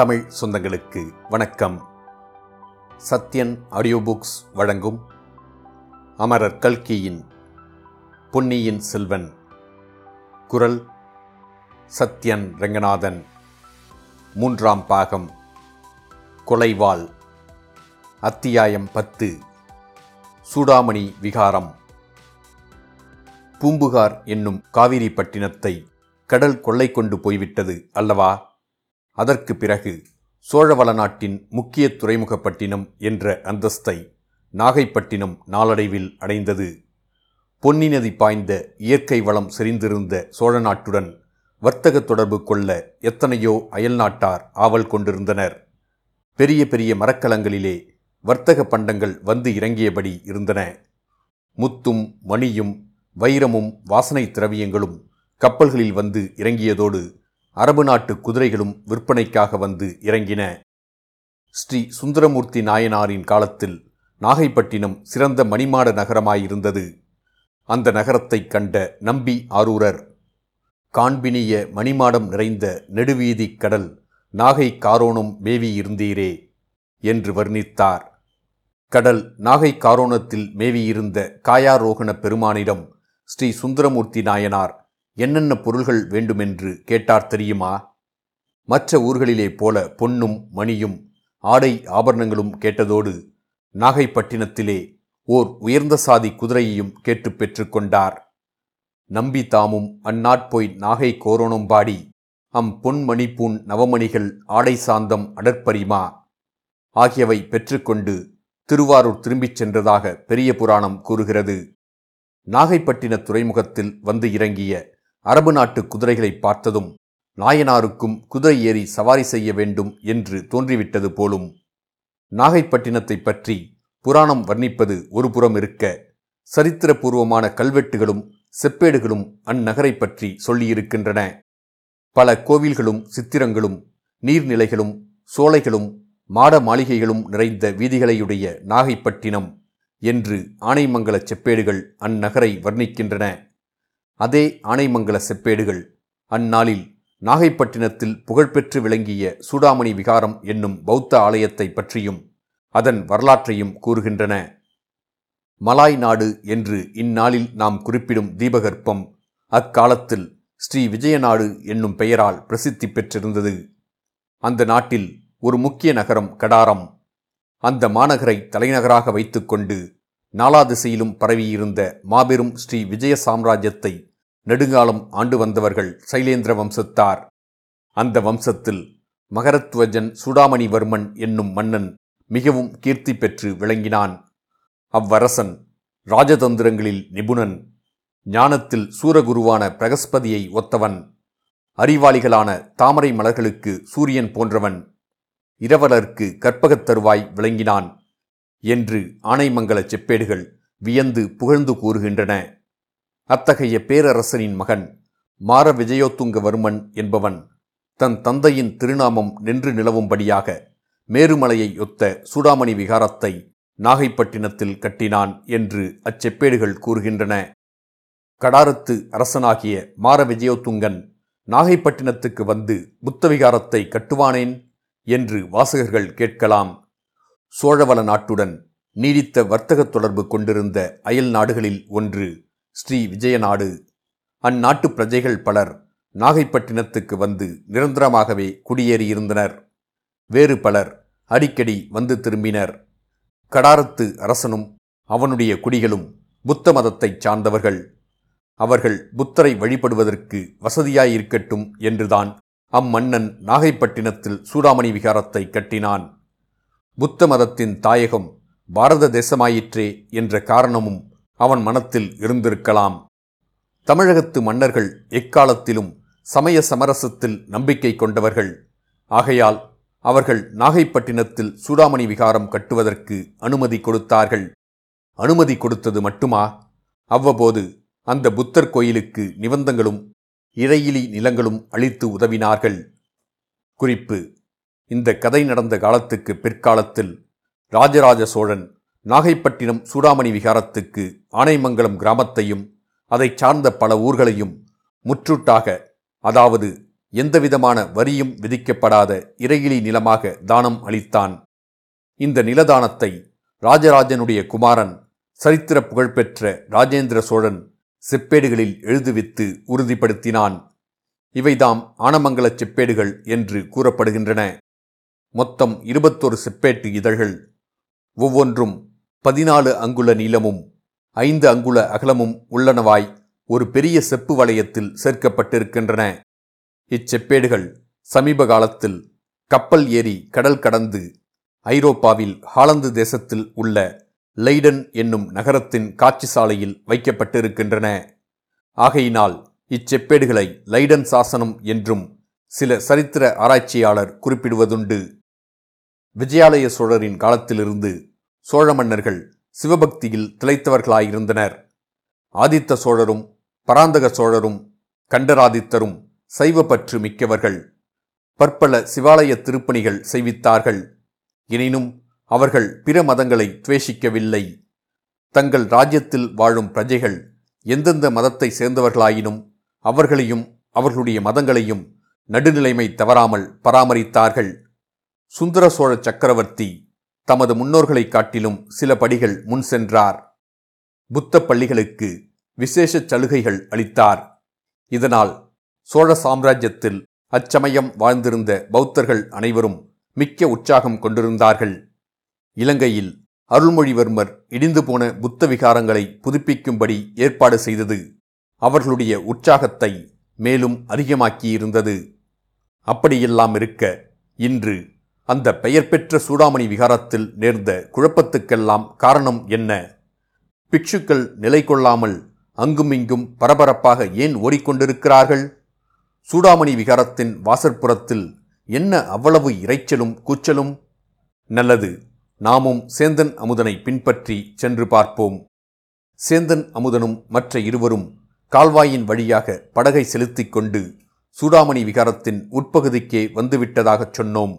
தமிழ் சொந்தங்களுக்கு வணக்கம். Sathyan audio books வழங்கும் அமரர் கல்கியின் பொன்னியின் செல்வன், குரல் சத்யன் ரங்கநாதன், மூன்றாம் பாகம், கொலைவாள், அத்தியாயம் 10, சூடாமணி விகாரம். பூம்புகார் என்னும் காவிரி பட்டினத்தை கடல் கொள்ளை கொண்டு போய்விட்டது அல்லவா? அதற்கு பிறகு சோழவள நாட்டின் முக்கிய துறைமுகப்பட்டினம் என்ற அந்தஸ்தை நாகைப்பட்டினம் நாளடைவில் அடைந்தது. பொன்னி நதி பாய்ந்த இயற்கை வளம் செறிந்திருந்த சோழ நாட்டுடன் வர்த்தக தொடர்பு கொள்ள எத்தனையோ அயல்நாட்டார் ஆவல் கொண்டிருந்தனர். பெரிய பெரிய மரக்கலங்களிலே வர்த்தக பண்டங்கள் வந்து இறங்கியபடி இருந்தன. முத்தும் மணியும் வைரமும் வாசனை திரவியங்களும் கப்பல்களில் வந்து இறங்கியதோடு அரபு நாட்டு குதிரைகளும் விற்பனைக்காக வந்து இறங்கின. ஸ்ரீ சுந்தரமூர்த்தி நாயனாரின் காலத்தில் நாகைப்பட்டினம் சிறந்த மணிமாட நகரமாயிருந்தது. அந்த நகரத்தை கண்ட நம்பி ஆரூரர், காண்பினிய மணிமாடம் நிறைந்த நெடுவீதி கடல் நாகை காரோணம் மேவியிருந்தீரே என்று வர்ணித்தார். கடல் நாகை காரோணத்தில் மேவியிருந்த காயாரோகண பெருமானிடம் ஸ்ரீ சுந்தரமூர்த்தி நாயனார் என்னென்ன பொருள்கள் வேண்டுமென்று கேட்டார் தெரியுமா? மற்ற ஊர்களிலே போல பொன்னும் மணியும் ஆடை ஆபரணங்களும் கேட்டதோடு நாகைப்பட்டினத்திலே ஓர் உயர்ந்த சாதி குதிரையையும் கேட்டு பெற்றுக்கொண்டார். நம்பி தாமும் அந்நாட்போய் நாகை கோரோணம்பாடி அம் பொன்மணிப்பூன் நவமணிகள் ஆடை சாந்தம் அடற்பரிமா ஆகியவை பெற்றுக்கொண்டு திருவாரூர் திரும்பிச் சென்றதாக பெரிய புராணம் கூறுகிறது. நாகைப்பட்டின துறைமுகத்தில் வந்து இறங்கிய அரபு நாட்டு குதிரைகளை பார்த்ததும் நாயனாருக்கும் குதிரை ஏறி சவாரி செய்ய வேண்டும் என்று தோன்றிவிட்டது போலும். நாகைப்பட்டினத்தை பற்றி புராணம் வர்ணிப்பது ஒரு புறம் இருக்க, சரித்திரபூர்வமான கல்வெட்டுகளும் செப்பேடுகளும் அந்நகரை பற்றி சொல்லியிருக்கின்றன. பல கோவில்களும் சித்திரங்களும் நீர்நிலைகளும் சோலைகளும் மாட மாளிகைகளும் நிறைந்த வீதிகளையுடைய நாகைப்பட்டினம் என்று ஆனைமங்கல செப்பேடுகள் அந்நகரை வர்ணிக்கின்றன. அதே ஆனைமங்கல செப்பேடுகள் அந்நாளில் நாகைப்பட்டினத்தில் புகழ்பெற்று விளங்கிய சூடாமணி விகாரம் என்னும் பௌத்த ஆலயத்தை பற்றியும் அதன் வரலாற்றையும் கூறுகின்றன. மலாய் நாடு என்று இந்நாளில் நாம் குறிப்பிடும் தீபகற்பம் அக்காலத்தில் ஸ்ரீ விஜய நாடு என்னும் பெயரால் பிரசித்தி பெற்றிருந்தது. அந்த நாட்டில் ஒரு முக்கிய நகரம் கடாரம். அந்த மாநகரை தலைநகராக வைத்துக்கொண்டு நாலா திசையிலும் பரவியிருந்த மாபெரும் ஸ்ரீ விஜய சாம்ராஜ்யத்தை நெடுங்காலம் ஆண்டு வந்தவர்கள் சைலேந்திர வம்சத்தார். அந்த வம்சத்தில் மகரத்வஜன் சூடாமணிவர்மன் என்னும் மன்னன் மிகவும் கீர்த்தி பெற்று விளங்கினான். அவ்வரசன் ராஜதந்திரங்களில் நிபுணன், ஞானத்தில் சூரகுருவான பிரகஸ்பதியை ஒத்தவன், அறிவாளிகளான தாமரை மலர்களுக்கு சூரியன் போன்றவன், இரவலர்க்கு கற்பகத் தருவாய் விளங்கினான் என்று ஆனைமங்கல செப்பேடுகள் வியந்து புகழ்ந்து கூறுகின்றன. அத்தகைய பேரரசனின் மகன் மாரவிஜயோத்துங்கவர்மன் என்பவன் தன் தந்தையின் திருநாமம் நின்று நிலவும்படியாக மேருமலையை ஒத்த சூடாமணி விகாரத்தை நாகைப்பட்டினத்தில் கட்டினான் என்று அச்செப்பேடுகள் கூறுகின்றன. கடாரத்து அரசனாகிய மாரவிஜயோத்துங்கன் நாகைப்பட்டினத்துக்கு வந்து புத்தவிகாரத்தை கட்டுவானேன் என்று வாசகர்கள் கேட்கலாம். சோழவள நாட்டுடன் நீடித்த வர்த்தக தொடர்பு கொண்டிருந்த அயல் நாடுகளில் ஒன்று ஸ்ரீ விஜயநாடு. அந்நாட்டு பிரஜைகள் பலர் நாகைப்பட்டினத்துக்கு வந்து நிரந்தரமாகவே குடியேறியிருந்தனர். வேறு பலர் அடிக்கடி வந்து திரும்பினர். கடாரத்து அரசனும் அவனுடைய குடிகளும் புத்த மதத்தைச் சார்ந்தவர்கள். அவர்கள் புத்தரை வழிபடுவதற்கு வசதியாயிருக்கட்டும் என்றுதான் அம்மன்னன் நாகைப்பட்டினத்தில் சூடாமணி விகாரத்தை கட்டினான். புத்த மதத்தின் தாயகம் பாரத தேசமாயிற்றே என்ற காரணமும் அவன் மனத்தில் இருந்திருக்கலாம். தமிழகத்து மன்னர்கள் எக்காலத்திலும் சமய சமரசத்தில் நம்பிக்கை கொண்டவர்கள். ஆகையால் அவர்கள் நாகைப்பட்டினத்தில் சூடாமணி விகாரம் கட்டுவதற்கு அனுமதி கொடுத்தார்கள். அனுமதி கொடுத்தது மட்டுமா, அவ்வப்போது அந்த புத்தர் கோயிலுக்கு நிபந்தங்களும் இறையிலி நிலங்களும் அளித்து உதவினார்கள். குறிப்பு: இந்த கதை நடந்த காலத்துக்கு பிற்காலத்தில் ராஜராஜ சோழன் நாகைப்பட்டினம் சூடாமணி விகாரத்துக்கு ஆனைமங்கலம் கிராமத்தையும் அதை சார்ந்த பல ஊர்களையும் முற்றுட்டாக, அதாவது எந்தவிதமான வரியும் விதிக்கப்படாத இறையிலி நிலமாக தானம் அளித்தான். இந்த நிலதானத்தை ராஜராஜனுடைய குமாரன் சரித்திர புகழ்பெற்ற ராஜேந்திர சோழன் செப்பேடுகளில் எழுதுவித்து உறுதிப்படுத்தினான். இவைதாம் ஆனைமங்கல செப்பேடுகள் என்று கூறப்படுகின்றன. மொத்தம் 21 செப்பேட்டு இதழ்கள். ஒவ்வொன்றும் 14 அங்குல நீளமும் 5 அங்குல அகலமும் உள்ளனவாய் ஒரு பெரிய செப்பு வளையத்தில் சேர்க்கப்பட்டிருக்கின்றன. இச்செப்பேடுகள் சமீப காலத்தில் கப்பல் ஏறி கடல் கடந்து ஐரோப்பாவில் ஹாலந்து தேசத்தில் உள்ள லைடன் என்னும் நகரத்தின் காட்சி சாலையில் வைக்கப்பட்டிருக்கின்றன. ஆகையினால் இச்செப்பேடுகளை லைடன் சாசனம் என்றும் சில சரித்திர ஆராய்ச்சியாளர் குறிப்பிடுவதுண்டு. விஜயாலய சோழரின் காலத்திலிருந்து சோழ மன்னர்கள் சிவபக்தியில் திளைத்தவர்களாயிருந்தனர். ஆதித்த சோழரும் பராந்தக சோழரும் கண்டராதித்தரும் சைவப்பற்று மிக்கவர்கள். பற்பல சிவாலய திருப்பணிகள் செய்வித்தார்கள். எனினும் அவர்கள் பிற மதங்களை துவேஷிக்கவில்லை. தங்கள் ராஜ்யத்தில் வாழும் பிரஜைகள் எந்தெந்த மதத்தை சேர்ந்தவர்களாயினும் அவர்களையும் அவர்களுடைய மதங்களையும் நடுநிலைமை தவறாமல் பராமரித்தார்கள். சுந்தர சோழ சக்கரவர்த்தி தமது முன்னோர்களை காட்டிலும் சில படிகள் முன் சென்றார். புத்த பள்ளிகளுக்கு விசேஷ சலுகைகள் அளித்தார். இதனால் சோழ சாம்ராஜ்யத்தில் அச்சமயம் வாழ்ந்திருந்த பௌத்தர்கள் அனைவரும் மிக்க உற்சாகம் கொண்டிருந்தார்கள். இலங்கையில் அருள்மொழிவர்மர் இடிந்து போன புத்த விகாரங்களை புதுப்பிக்கும்படி ஏற்பாடு செய்தது அவர்களுடைய உற்சாகத்தை மேலும் அதிகமாக்கியிருந்தது. அப்படியெல்லாம் இருக்க இன்று அந்த பெயர் பெற்ற சூடாமணி விகாரத்தில் நேர்ந்த குழப்பத்துக்கெல்லாம் காரணம் என்ன? பிக்ஷுக்கள் நிலை கொள்ளாமல் அங்குமிங்கும் பரபரப்பாக ஏன் ஓடிக்கொண்டிருக்கிறார்கள்? சூடாமணி விகாரத்தின் வாசற்புறத்தில் என்ன அவ்வளவு இரைச்சலும் கூச்சலும்? நல்லது, நாமும் சேந்தன் அமுதனை பின்பற்றி சென்று பார்ப்போம். சேந்தன் அமுதனும் மற்ற இருவரும் கால்வாயின் வழியாக படகை செலுத்திக் கொண்டு சூடாமணி விகாரத்தின் உட்பகுதிக்கே வந்துவிட்டதாகச் சொன்னோம்.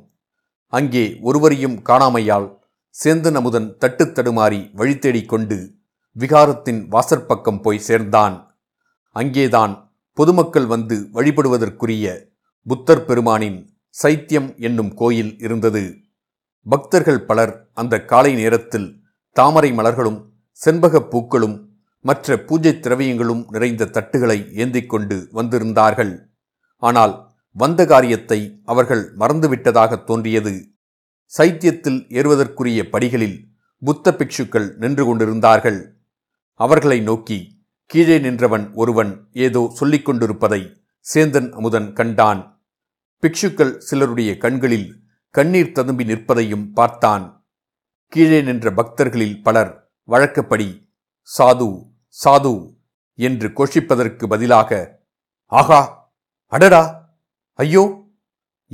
அங்கே ஒருவரையும் காணாமையால் சேந்தன் அமுதன் தட்டு தடுமாறி வழி தேடிக்கொண்டு விகாரத்தின் வாசற்பக்கம் போய் சேர்ந்தான். அங்கேதான் பொதுமக்கள் வந்து வழிபடுவதற்குரிய புத்தர் பெருமானின் சைத்தியம் என்னும் கோயில் இருந்தது. பக்தர்கள் பலர் அந்த காலை நேரத்தில் தாமரை மலர்களும் செண்பகப் பூக்களும் மற்ற பூஜை திரவியங்களும் நிறைந்த தட்டுகளை ஏந்திக் கொண்டு வந்திருந்தார்கள். ஆனால் வந்த காரியத்தை அவர்கள் மறந்துவிட்டதாக தோன்றியது. சைத்தியத்தில் ஏறுவதற்குரிய படிகளில் புத்த பிக்ஷுக்கள் நின்று கொண்டிருந்தார்கள். அவர்களை நோக்கி கீழே நின்றவன் ஒருவன் ஏதோ சொல்லிக் கொண்டிருப்பதை சேந்தன் அமுதன் கண்டான். பிக்ஷுக்கள் சிலருடைய கண்களில் கண்ணீர் ததும்பி நிற்பதையும் பார்த்தான். கீழே நின்ற பக்தர்களில் பலர் வழக்கப்படி சாது சாது என்று கோஷிப்பதற்கு பதிலாக ஆகா, அடடா, ஐயோ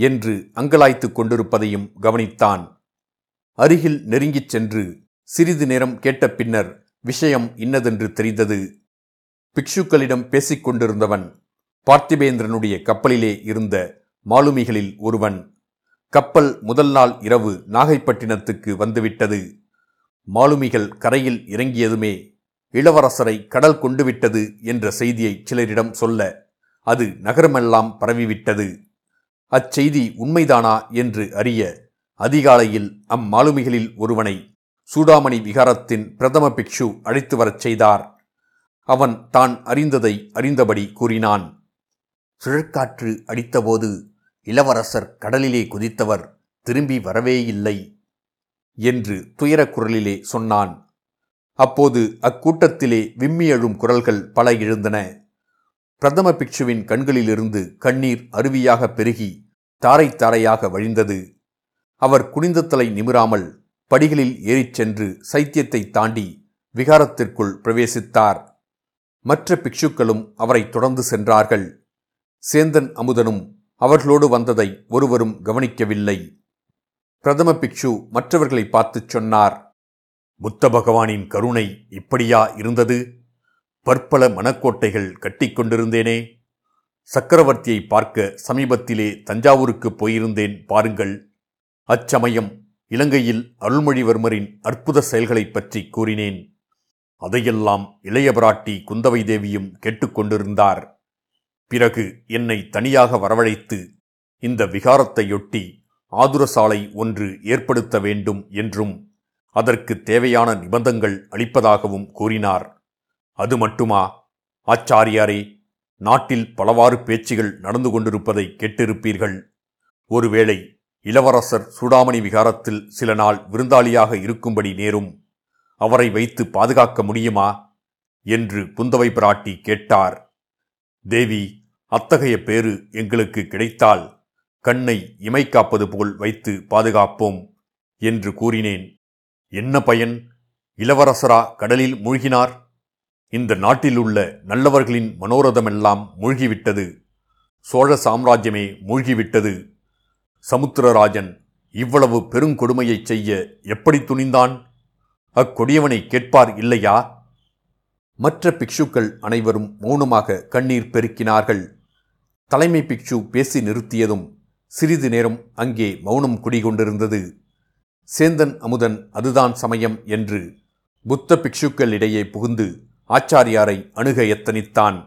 என்று அங்கலாய்த்து கொண்டிருப்பதையும் கவனித்தான். அருகில் நெருங்கிச் சென்று சிறிது நேரம் கேட்ட பின்னர் விஷயம் இன்னதென்று தெரிந்தது. பிக்ஷுக்களிடம் பேசிக்கொண்டிருந்தவன் பார்த்திபேந்திரனுடைய கப்பலிலே இருந்த மாலுமிகளில் ஒருவன். கப்பல் முதல் நாள் இரவு நாகைப்பட்டினத்துக்கு வந்துவிட்டது. மாலுமிகள் கரையில் இறங்கியதுமே இளவரசரை கடல் கொண்டுவிட்டது என்ற செய்தியை சிலரிடம் சொல்ல அது நகரமெல்லாம் பரவிவிட்டது. அச்செய்தி உண்மைதானா என்று அறிய அதிகாலையில் அம்மாலுமிகளில் ஒருவனை சூடாமணி விகாரத்தின் பிரதம பிக்ஷு அழைத்து வரச் செய்தார். அவன் தான் அறிந்ததை அறிந்தபடி கூறினான். சுழற்காற்று அடித்தபோது இளவரசர் கடலிலே குதித்தவர் திரும்பி வரவேயில்லை என்று துயர குரலிலே சொன்னான். அப்போது அக்கூட்டத்திலே விம்மியழும் குரல்கள் பல எழுந்தன. பிரதம பிக்ஷுவின் கண்களிலிருந்து கண்ணீர் அருவியாக பெருகி தாரை தாரையாக வழிந்தது. அவர் குனிந்த தலை நிமிராமல் படிகளில் ஏறிச் சென்று சைத்தியத்தை தாண்டி விகாரத்திற்குள் பிரவேசித்தார். மற்ற பிக்ஷுக்களும் அவரை தொடர்ந்து சென்றார்கள். சேந்தன் அமுதனும் அவர்களோடு வந்ததை ஒருவரும் கவனிக்கவில்லை. பிரதம பிக்ஷு மற்றவர்களை பார்த்து சொன்னார், புத்த பகவானின் கருணை இப்படியா இருந்தது? பற்பல மனக்கோட்டைகள் கட்டிக்கொண்டிருந்தேனே. சக்கரவர்த்தியை பார்க்க சமீபத்திலே தஞ்சாவூருக்கு போயிருந்தேன் பாருங்கள். அச்சமயம் இலங்கையில் அருள்மொழிவர்மரின் அற்புத செயல்களை பற்றி கூறினேன். அதையெல்லாம் இளைய பிராட்டி குந்தவை தேவியும் கேட்டுக்கொண்டிருந்தார். பிறகு என்னை தனியாக வரவழைத்து இந்த விகாரத்தையொட்டி ஆதுரசாலை ஒன்று ஏற்படுத்த வேண்டும் என்றும் அதற்கு தேவையான நிபந்தங்கள் அளிப்பதாகவும் கூறினார். அது மட்டுமா ஆச்சாரியாரே, நாட்டில் பலவாறு பேச்சுகள் நடந்து கொண்டிருப்பதை கேட்டிருப்பீர்கள். ஒருவேளை இளவரசர் சூடாமணி விகாரத்தில் சில நாள் விருந்தாளியாக இருக்கும்படி நேரும். அவரை வைத்து பாதுகாக்க முடியுமா என்று குந்தவை பிராட்டி கேட்டார். தேவி, அத்தகைய பேறு எங்களுக்கு கிடைத்தால் கண்ணை இமைக்காப்பது போல் வைத்து பாதுகாப்போம் என்று கூறினேன். என்ன பயன்? இளவரசரா கடலில் மூழ்கினார்? இந்த நாட்டிலுள்ள நல்லவர்களின் மனோரதமெல்லாம் மூழ்கிவிட்டது. சோழ சாம்ராஜ்யமே மூழ்கிவிட்டது. சமுத்திரராஜன் இவ்வளவு பெருங்கொடுமையைச் செய்ய எப்படி துணிந்தான்? அக்கொடியவனை கேட்பார் இல்லையா? மற்ற பிக்ஷுக்கள் அனைவரும் மௌனமாக கண்ணீர் பெருக்கினார்கள். தலைமை பிக்ஷு பேசி நிறுத்தியதும் சிறிது நேரம் அங்கே மௌனம் குடிகொண்டிருந்தது. சேந்தன் அமுதன் அதுதான் சமயம் என்று புத்த பிக்ஷுக்களிடையே புகுந்து ஆச்சாரியாரை அணுக எத்தனித்தான்.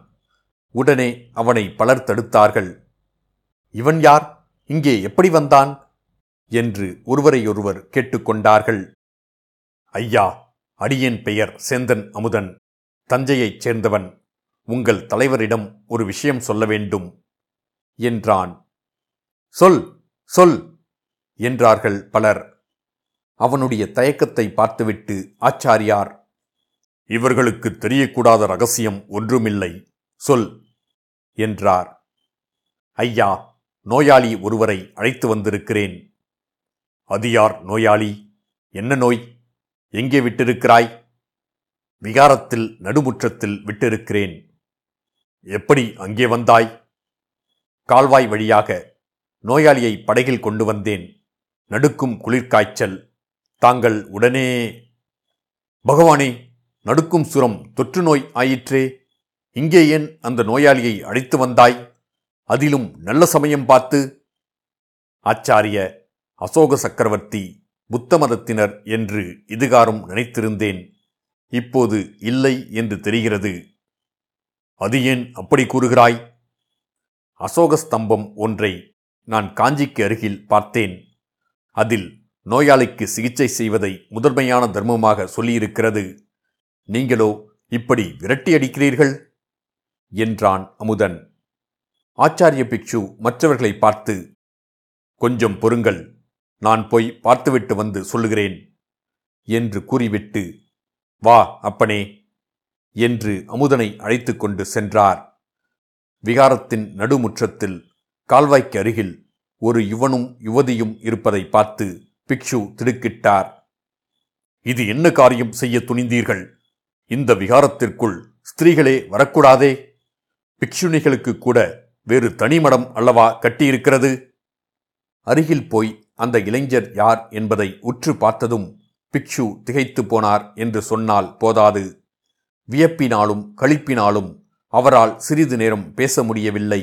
உடனே அவனை பலர் தடுத்தார்கள். இவன் யார்? இங்கே எப்படி வந்தான்? என்று ஒருவரையொருவர் கேட்டுக்கொண்டார்கள். ஐயா, அடியேன் பெயர் சேந்தன் அமுதன், தஞ்சையைச் சேர்ந்தவன். உங்கள் தலைவரிடம் ஒரு விஷயம் சொல்ல வேண்டும் என்றான். சொல் சொல் என்றார்கள் பலர். அவனுடைய தயக்கத்தை பார்த்துவிட்டு ஆச்சாரியார், இவர்களுக்கு தெரியக்கூடாத ரகசியம் ஒன்றுமில்லை, சொல் என்றார். ஐயா, நோயாளி ஒருவரை அழைத்து வந்திருக்கிறேன். அது யார் நோயாளி? என்ன நோய்? எங்கே விட்டிருக்கிறாய்? விகாரத்தில் நடுமுற்றத்தில் விட்டிருக்கிறேன். எப்படி அங்கே வந்தாய்? கால்வாய் வழியாக நோயாளியை படகில் கொண்டு வந்தேன். நடுக்கும் குளிர்காய்ச்சல். தாங்கள் உடனே... பகவானே, நடுக்கும் சுரம் தொற்று நோய் ஆயிற்றே. இங்கே ஏன் அந்த நோயாளியை அழைத்து வந்தாய்? அதிலும் நல்ல சமயம் பார்த்து. ஆச்சாரிய, அசோக சக்கரவர்த்தி புத்த மதத்தினர் என்று இதுகாரும் நினைத்திருந்தேன். இப்போது இல்லை என்று தெரிகிறது. அது ஏன் அப்படி கூறுகிறாய்? அசோக ஸ்தம்பம் ஒன்றை நான் காஞ்சிக்கு அருகில் பார்த்தேன். அதில் நோயாளிக்கு சிகிச்சை செய்வதை முதன்மையான தர்மமாக சொல்லியிருக்கிறது. நீங்களோ இப்படி விரட்டி அடிக்கிறீர்கள் என்றான் அமுதன். ஆச்சாரிய பிக்ஷு மற்றவர்களை பார்த்து, கொஞ்சம் பொறுங்கள், நான் போய் பார்த்துவிட்டு வந்து சொல்லுகிறேன் என்று கூறிவிட்டு, வா அப்பனே என்று அமுதனை அழைத்து கொண்டு சென்றார். விகாரத்தின் நடுமுற்றத்தில் கால்வாய்க்கு அருகில் ஒரு யுவனும் யுவதியும் இருப்பதை பார்த்து பிக்ஷு திடுக்கிட்டார். இது என்ன காரியம் செய்ய துணிந்தீர்கள்? இந்த விகாரத்திற்குள் ஸ்திரீகளே வரக்கூடாதே. பிக்ஷுணிகளுக்கு கூட வேறு தனிமடம் அல்லவா கட்டியிருக்கிறது? அருகில் போய் அந்த இளைஞர் யார் என்பதை உற்று பார்த்ததும் பிக்ஷு திகைத்து போனார் என்று சொன்னால் போதாது. வியப்பினாலும் களிப்பினாலும் அவரால் சிறிது நேரம் பேச முடியவில்லை.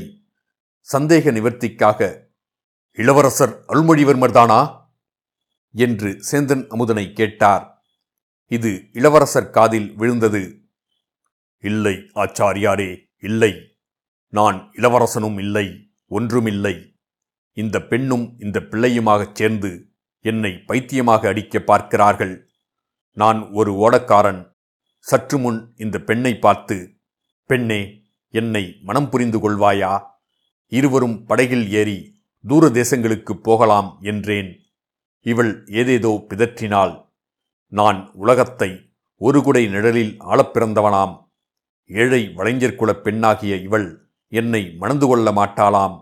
சந்தேக நிவர்த்திக்காக, இளவரசர் அருள்மொழிவர்மர்தானா என்று சேந்தன் அமுதனை கேட்டார். இது இளவரசர் காதில் விழுந்தது. இல்லை ஆச்சாரியாரே, இல்லை. நான் இளவரசனும் இல்லை, ஒன்றுமில்லை. இந்த பெண்ணும் இந்த பிள்ளையுமாகச் சேர்ந்து என்னை பைத்தியமாக அடிக்க பார்க்கிறார்கள். நான் ஒரு ஓடக்காரன். சற்று முன் இந்த பெண்ணை பார்த்து, பெண்ணே, என்னை மனம் புரிந்து கொள்வாயா? இருவரும் படகில் ஏறி தூர தேசங்களுக்கு போகலாம் என்றேன். இவள் ஏதேதோ பிதற்றினாள். நான் உலகத்தை ஒரு குடை நிழலில் ஆளப் பிறந்தவனாம். ஏழை வளைஞர்குலப் பெண்ணாகிய இவள் என்னை மணந்து கொள்ள மாட்டாளாம்.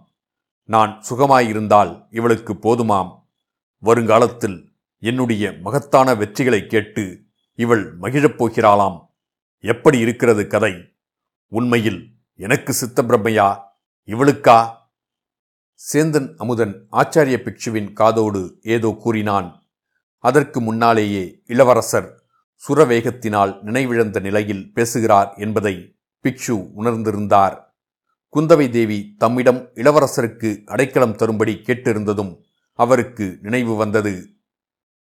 நான் சுகமாயிருந்தால் இவளுக்கு போதுமாம். வருங்காலத்தில் என்னுடைய மகத்தான வெற்றிகளை கேட்டு இவள் மகிழப்போகிறாளாம். எப்படி இருக்கிறது கதை? உண்மையில் எனக்கு சித்தப்பிரமையா, இவளுக்கா? சேந்தன் அமுதன் ஆச்சாரிய பிக்ஷுவின் காதோடு ஏதோ கூறினான். அதற்கு முன்னாலேயே இளவரசர் சுரவேகத்தினால் நினைவிழந்த நிலையில் பேசுகிறார் என்பதை பிக்ஷு உணர்ந்திருந்தார். குந்தவை தேவி தம்மிடம் இளவரசருக்கு அடைக்கலம் தரும்படி கேட்டிருந்ததும் அவருக்கு நினைவு வந்தது.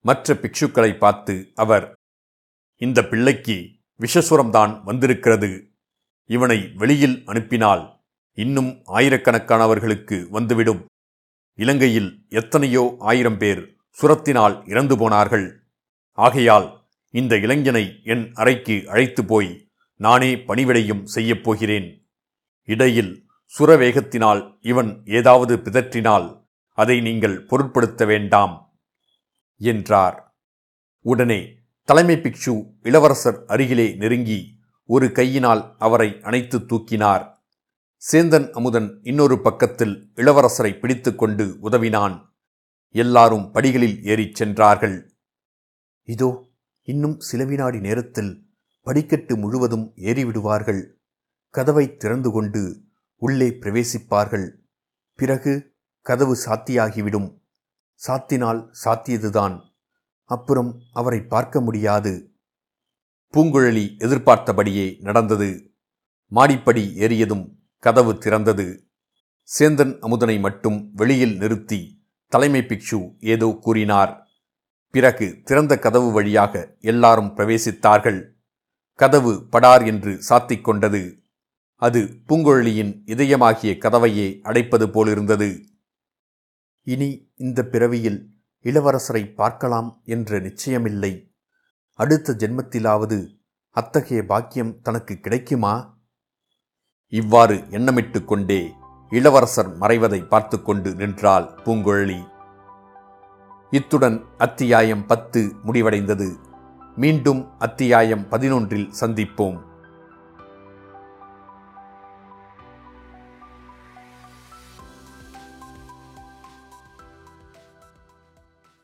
மற்ற பிக்ஷுக்களை பார்த்து அவர், இந்த பிள்ளைக்கு விஷசுரம்தான் வந்திருக்கிறது. இவனை வெளியில் அனுப்பினால் இன்னும் ஆயிரக்கணக்கானவர்களுக்கு வந்துவிடும். இலங்கையில் எத்தனையோ ஆயிரம் பேர் சுரத்தினால் இறந்து போனார்கள். ஆகையால் இந்த இளைஞனை என் அறைக்கு அழைத்து போய் நானே பணிவிடையும் செய்யப்போகிறேன். இடையில் சுரவேகத்தினால் இவன் ஏதாவது பிதற்றினால் அதை நீங்கள் பொருட்படுத்த வேண்டாம் என்றார். உடனே தலைமை பிக்ஷு இளவரசர் அருகிலே நெருங்கி ஒரு கையினால் அவரை அணைத்து தூக்கினார். சேந்தன் அமுதன் இன்னொரு பக்கத்தில் இளவரசரை பிடித்து கொண்டு உதவினான். எல்லாரும் படிகளில் ஏறிச் சென்றார்கள். இதோ இன்னும் சில வினாடி நேரத்தில் படிக்கட்டு முழுவதும் ஏறிவிடுவார்கள். கதவை திறந்து கொண்டு உள்ளே பிரவேசிப்பார்கள். பிறகு கதவு சாத்தியாகிவிடும். சாத்தினால் சாத்தியதுதான். அப்புறம் அவரை பார்க்க முடியாது. பூங்குழலி எதிர்பார்த்தபடியே நடந்தது. மாடிப்படி ஏறியதும் கதவு திறந்தது. சேந்தன் அமுதனை மட்டும் வெளியில் நிறுத்தி தலைமை பிக்ஷு ஏதோ கூறினார். பிறகு திறந்த கதவு வழியாக எல்லாரும் பிரவேசித்தார்கள். கதவு படார் என்று சாத்திக் கொண்டது. அது பூங்குழலியின் இதயமாகிய கதவையே அடைப்பது போலிருந்தது. இனி இந்த பிறவியில் இளவரசரை பார்க்கலாம் என்ற நிச்சயமில்லை. அடுத்த ஜென்மத்திலாவது அத்தகைய பாக்கியம் தனக்கு கிடைக்குமா? இவ்வாறு எண்ணமிட்டு கொண்டே இளவரசர் மறைவதை பார்த்து கொண்டு நின்றாள் பூங்குழலி. இத்துடன் அத்தியாயம் 10 முடிவடைந்தது. மீண்டும் அத்தியாயம் 11 சந்திப்போம்.